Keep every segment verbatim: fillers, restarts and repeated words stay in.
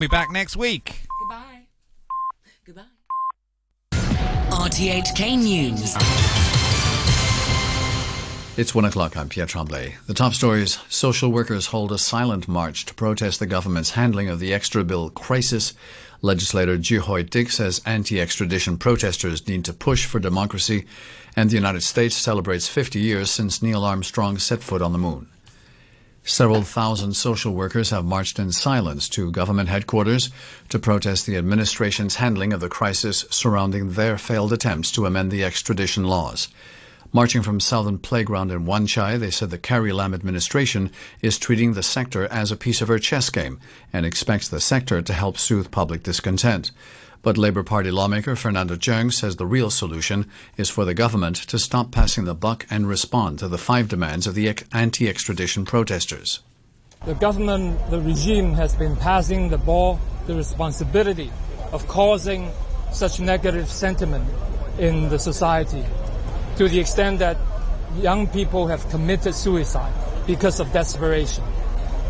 Be back next week. Goodbye. Goodbye. R T H K News. It's one o'clock. I'm Pierre Tremblay. The top stories. Social workers hold a silent march to protest the government's handling of the extra bill crisis. Legislator Chu Hoi-dick says anti-extradition protesters need to push for democracy. And the United States celebrates fifty years since Neil Armstrong set foot on the moon. Several thousand social workers have marched in silence to government headquarters to protest the administration's handling of the crisis surrounding their failed attempts to amend the extradition laws. Marching from Southern Playground in Wan Chai, they said the Carrie Lam administration is treating the sector as a piece of her chess game and expects the sector to help soothe public discontent. But Labour Party lawmaker Fernando Cheung says the real solution is for the government to stop passing the buck and respond to the five demands of the anti-extradition protesters. The government, the regime, has been passing the ball, the responsibility of causing such negative sentiment in the society to the extent that young people have committed suicide because of desperation.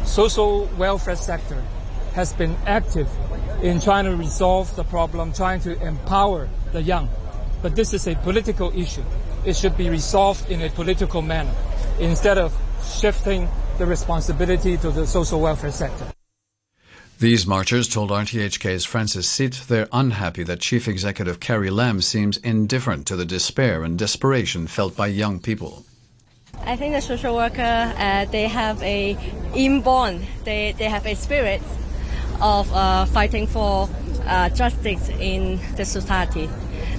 Social welfare sector has been active in trying to resolve the problem, trying to empower the young. But this is a political issue. It should be resolved in a political manner instead of shifting the responsibility to the social welfare sector. These marchers told R T H K's Francis Sitte they're unhappy that Chief Executive Carrie Lam seems indifferent to the despair and desperation felt by young people. I think the social worker, uh, they have a inborn, they, they have a spirit of uh, fighting for uh, justice in the society.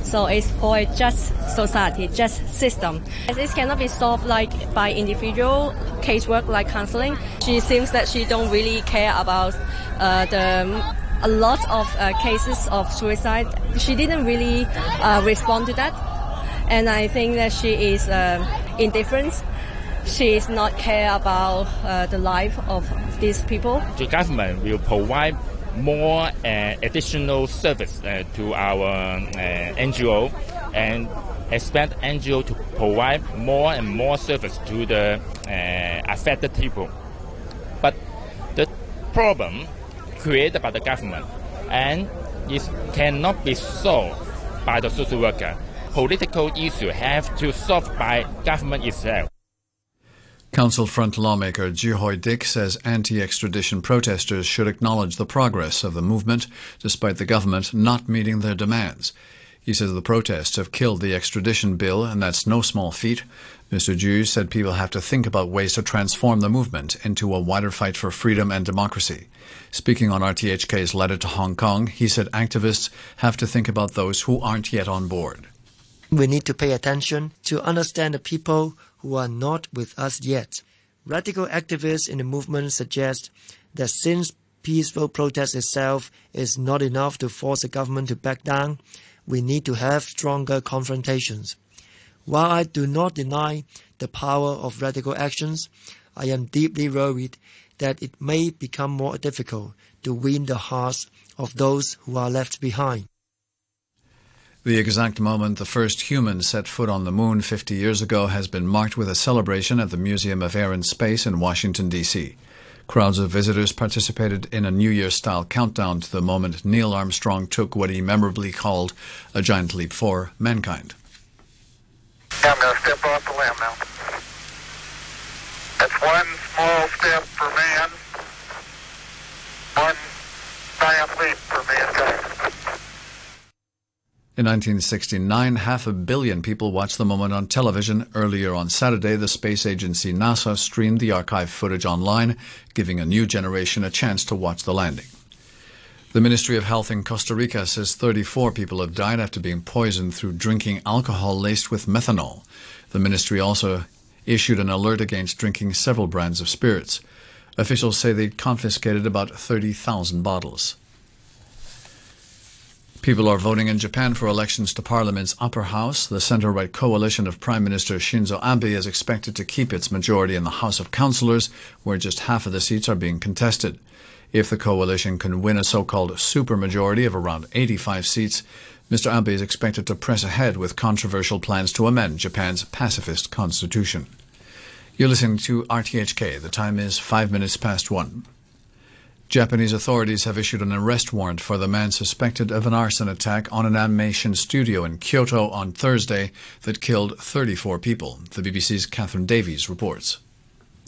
So it's for a just society, just system. This cannot be solved like by individual casework like counseling. She seems that she don't really care about uh, the a lot of uh, cases of suicide. She didn't really uh, respond to that, and I think that she is uh, indifferent. She is not care about uh, the life of these people. The government will provide more uh, additional service uh, to our uh, N G O and expect N G O to provide more and more service to the uh, affected people. But the problem created by the government and it cannot be solved by the social worker. Political issues have to solve by government itself. Council front lawmaker Chu Hoi-dick says anti-extradition protesters should acknowledge the progress of the movement despite the government not meeting their demands. He says the protests have killed the extradition bill and that's no small feat. Mister Chu said people have to think about ways to transform the movement into a wider fight for freedom and democracy. Speaking on R T H K's letter to Hong Kong, he said activists have to think about those who aren't yet on board. We need to pay attention to understand the people who are not with us yet. Radical activists in the movement suggest that since peaceful protest itself is not enough to force the government to back down, we need to have stronger confrontations. While I do not deny the power of radical actions, I am deeply worried that it may become more difficult to win the hearts of those who are left behind. The exact moment the first human set foot on the moon fifty years ago has been marked with a celebration at the Museum of Air and Space in Washington, D C Crowds of visitors participated in a New Year-style countdown to the moment Neil Armstrong took what he memorably called a giant leap for mankind. I'm going to step off the land now. That's one small step for man, one giant leap for mankind. In nineteen sixty-nine, half a billion people watched the moment on television. Earlier on Saturday, the space agency NASA streamed the archive footage online, giving a new generation a chance to watch the landing. The Ministry of Health in Costa Rica says thirty-four people have died after being poisoned through drinking alcohol laced with methanol. The ministry also issued an alert against drinking several brands of spirits. Officials say they confiscated about thirty thousand bottles. People are voting in Japan for elections to Parliament's upper house. The center-right coalition of Prime Minister Shinzo Abe is expected to keep its majority in the House of Councillors, where just half of the seats are being contested. If the coalition can win a so-called supermajority of around eighty-five seats, Mister Abe is expected to press ahead with controversial plans to amend Japan's pacifist constitution. You're listening to R T H K. The time is five minutes past one. Japanese authorities have issued an arrest warrant for the man suspected of an arson attack on an animation studio in Kyoto on Thursday that killed thirty-four people. The B B C's Catherine Davies reports.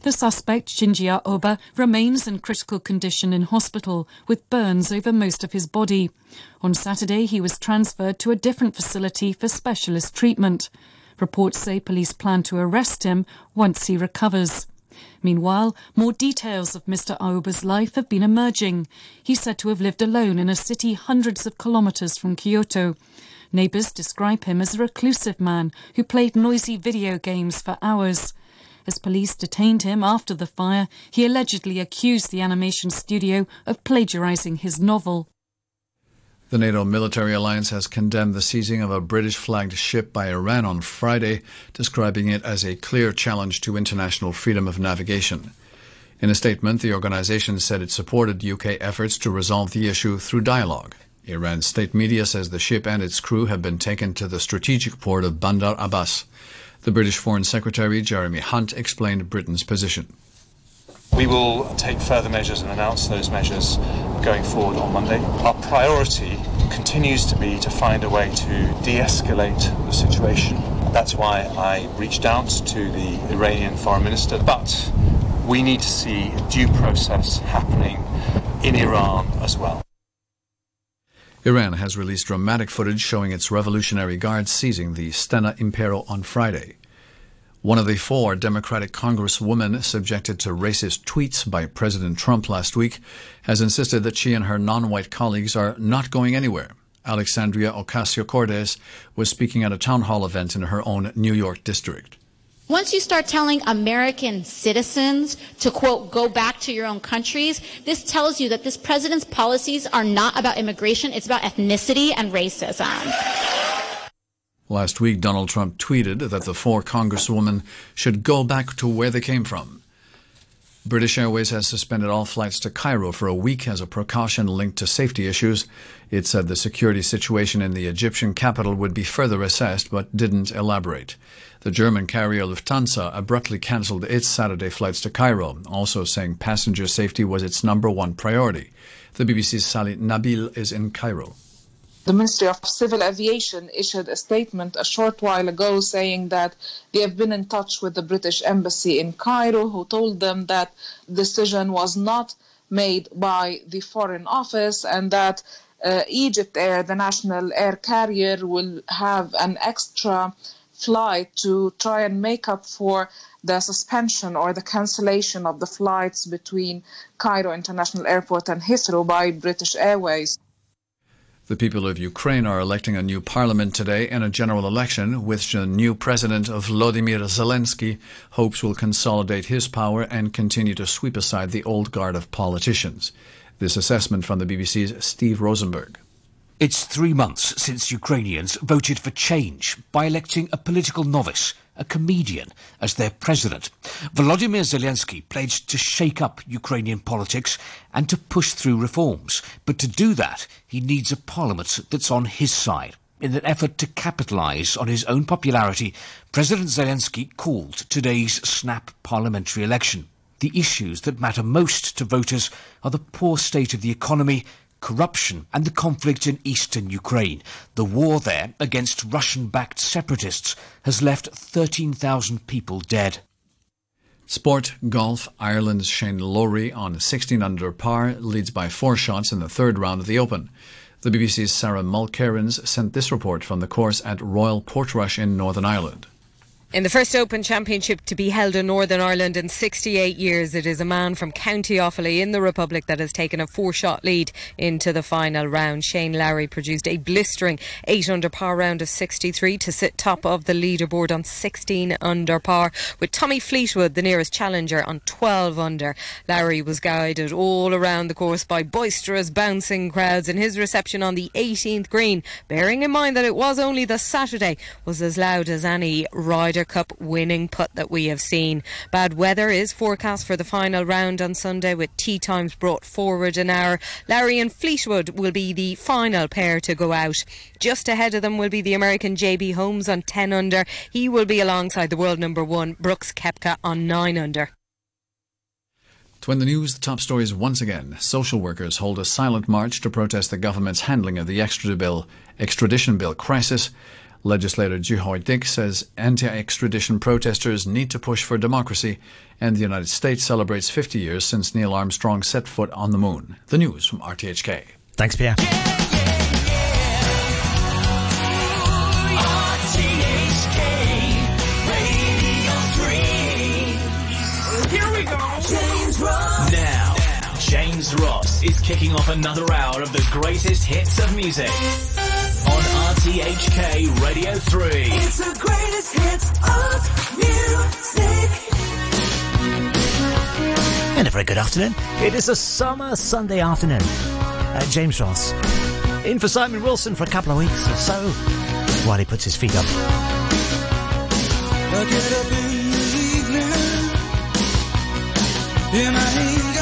The suspect, Shinji Aoba, remains in critical condition in hospital with burns over most of his body. On Saturday, he was transferred to a different facility for specialist treatment. Reports say police plan to arrest him once he recovers. Meanwhile, more details of Mister Aoba's life have been emerging. He's said to have lived alone in a city hundreds of kilometres from Kyoto. Neighbours describe him as a reclusive man who played noisy video games for hours. As police detained him after the fire, he allegedly accused the animation studio of plagiarising his novel. The NATO military alliance has condemned the seizing of a British-flagged ship by Iran on Friday, describing it as a clear challenge to international freedom of navigation. In a statement, the organisation said it supported U K efforts to resolve the issue through dialogue. Iran's state media says the ship and its crew have been taken to the strategic port of Bandar Abbas. The British Foreign Secretary, Jeremy Hunt, explained Britain's position. We will take further measures and announce those measures going forward on Monday. Our priority continues to be to find a way to de-escalate the situation. That's why I reached out to the Iranian Foreign Minister. But we need to see a due process happening in Iran as well. Iran has released dramatic footage showing its Revolutionary Guards seizing the Stena Impero on Friday. One of the four Democratic congresswomen subjected to racist tweets by President Trump last week has insisted that she and her non-white colleagues are not going anywhere. Alexandria Ocasio-Cortez was speaking at a town hall event in her own New York district. Once you start telling American citizens to, quote, go back to your own countries, this tells you that this president's policies are not about immigration, it's about ethnicity and racism. Last week, Donald Trump tweeted that the four congresswomen should go back to where they came from. British Airways has suspended all flights to Cairo for a week as a precaution linked to safety issues. It said the security situation in the Egyptian capital would be further assessed, but didn't elaborate. The German carrier Lufthansa abruptly cancelled its Saturday flights to Cairo, also saying passenger safety was its number one priority. The B B C's Salih Nabil is in Cairo. The Ministry of Civil Aviation issued a statement a short while ago saying that they have been in touch with the British Embassy in Cairo, who told them that the decision was not made by the Foreign Office and that uh, Egypt Air, the national air carrier, will have an extra flight to try and make up for the suspension or the cancellation of the flights between Cairo International Airport and Heathrow by British Airways. The people of Ukraine are electing a new parliament today in a general election, which a new president of Volodymyr Zelensky hopes will consolidate his power and continue to sweep aside the old guard of politicians. This assessment from the B B C's Steve Rosenberg. It's three months since Ukrainians voted for change by electing a political novice, a comedian, as their president. Volodymyr Zelensky pledged to shake up Ukrainian politics and to push through reforms. But to do that, he needs a parliament that's on his side. In an effort to capitalise on his own popularity, President Zelensky called today's snap parliamentary election. The issues that matter most to voters are the poor state of the economy, corruption and the conflict in eastern Ukraine. The war there against Russian-backed separatists has left thirteen thousand people dead. Sport, golf. Ireland's Shane Lowry on sixteen under par leads by four shots in the third round of the Open. The B B C's Sarah Mulkerrins sent this report from the course at Royal Portrush in Northern Ireland. In the first Open Championship to be held in Northern Ireland in sixty-eight years, it is a man from County Offaly in the Republic that has taken a four-shot lead into the final round. Shane Lowry produced a blistering eight under par round of sixty-three to sit top of the leaderboard on sixteen under par, with Tommy Fleetwood, the nearest challenger, on twelve under. Lowry was guided all around the course by boisterous, bouncing crowds, and his reception on the eighteenth green, bearing in mind that it was only the Saturday, was as loud as any Ryder Cup winning putt that we have seen. Bad weather is forecast for the final round on Sunday, with tee times brought forward an hour. Lowry and Fleetwood will be the final pair to go out. Just ahead of them will be the American J B Holmes on ten under. He will be alongside the world number one Brooks Koepka on nine under. To When the News, the top stories once again. Social workers hold a silent march to protest the government's handling of the extradition bill, extradition bill crisis. Legislator Chu Hoi-dick says anti-extradition protesters need to push for democracy, and the United States celebrates fifty years since Neil Armstrong set foot on the moon. The news from R T H K. Thanks, Pierre. Yeah, yeah, yeah. R T H K, Radio three. Here we go. James Ross. Now, now, James Ross is kicking off another hour of the greatest hits of music. On R T H K Radio three. It's the greatest hits of music. And a very good afternoon. It is a summer Sunday afternoon. Uh, James Ross. In for Simon Wilson for a couple of weeks or so while he puts his feet up. I get up in the evening. In my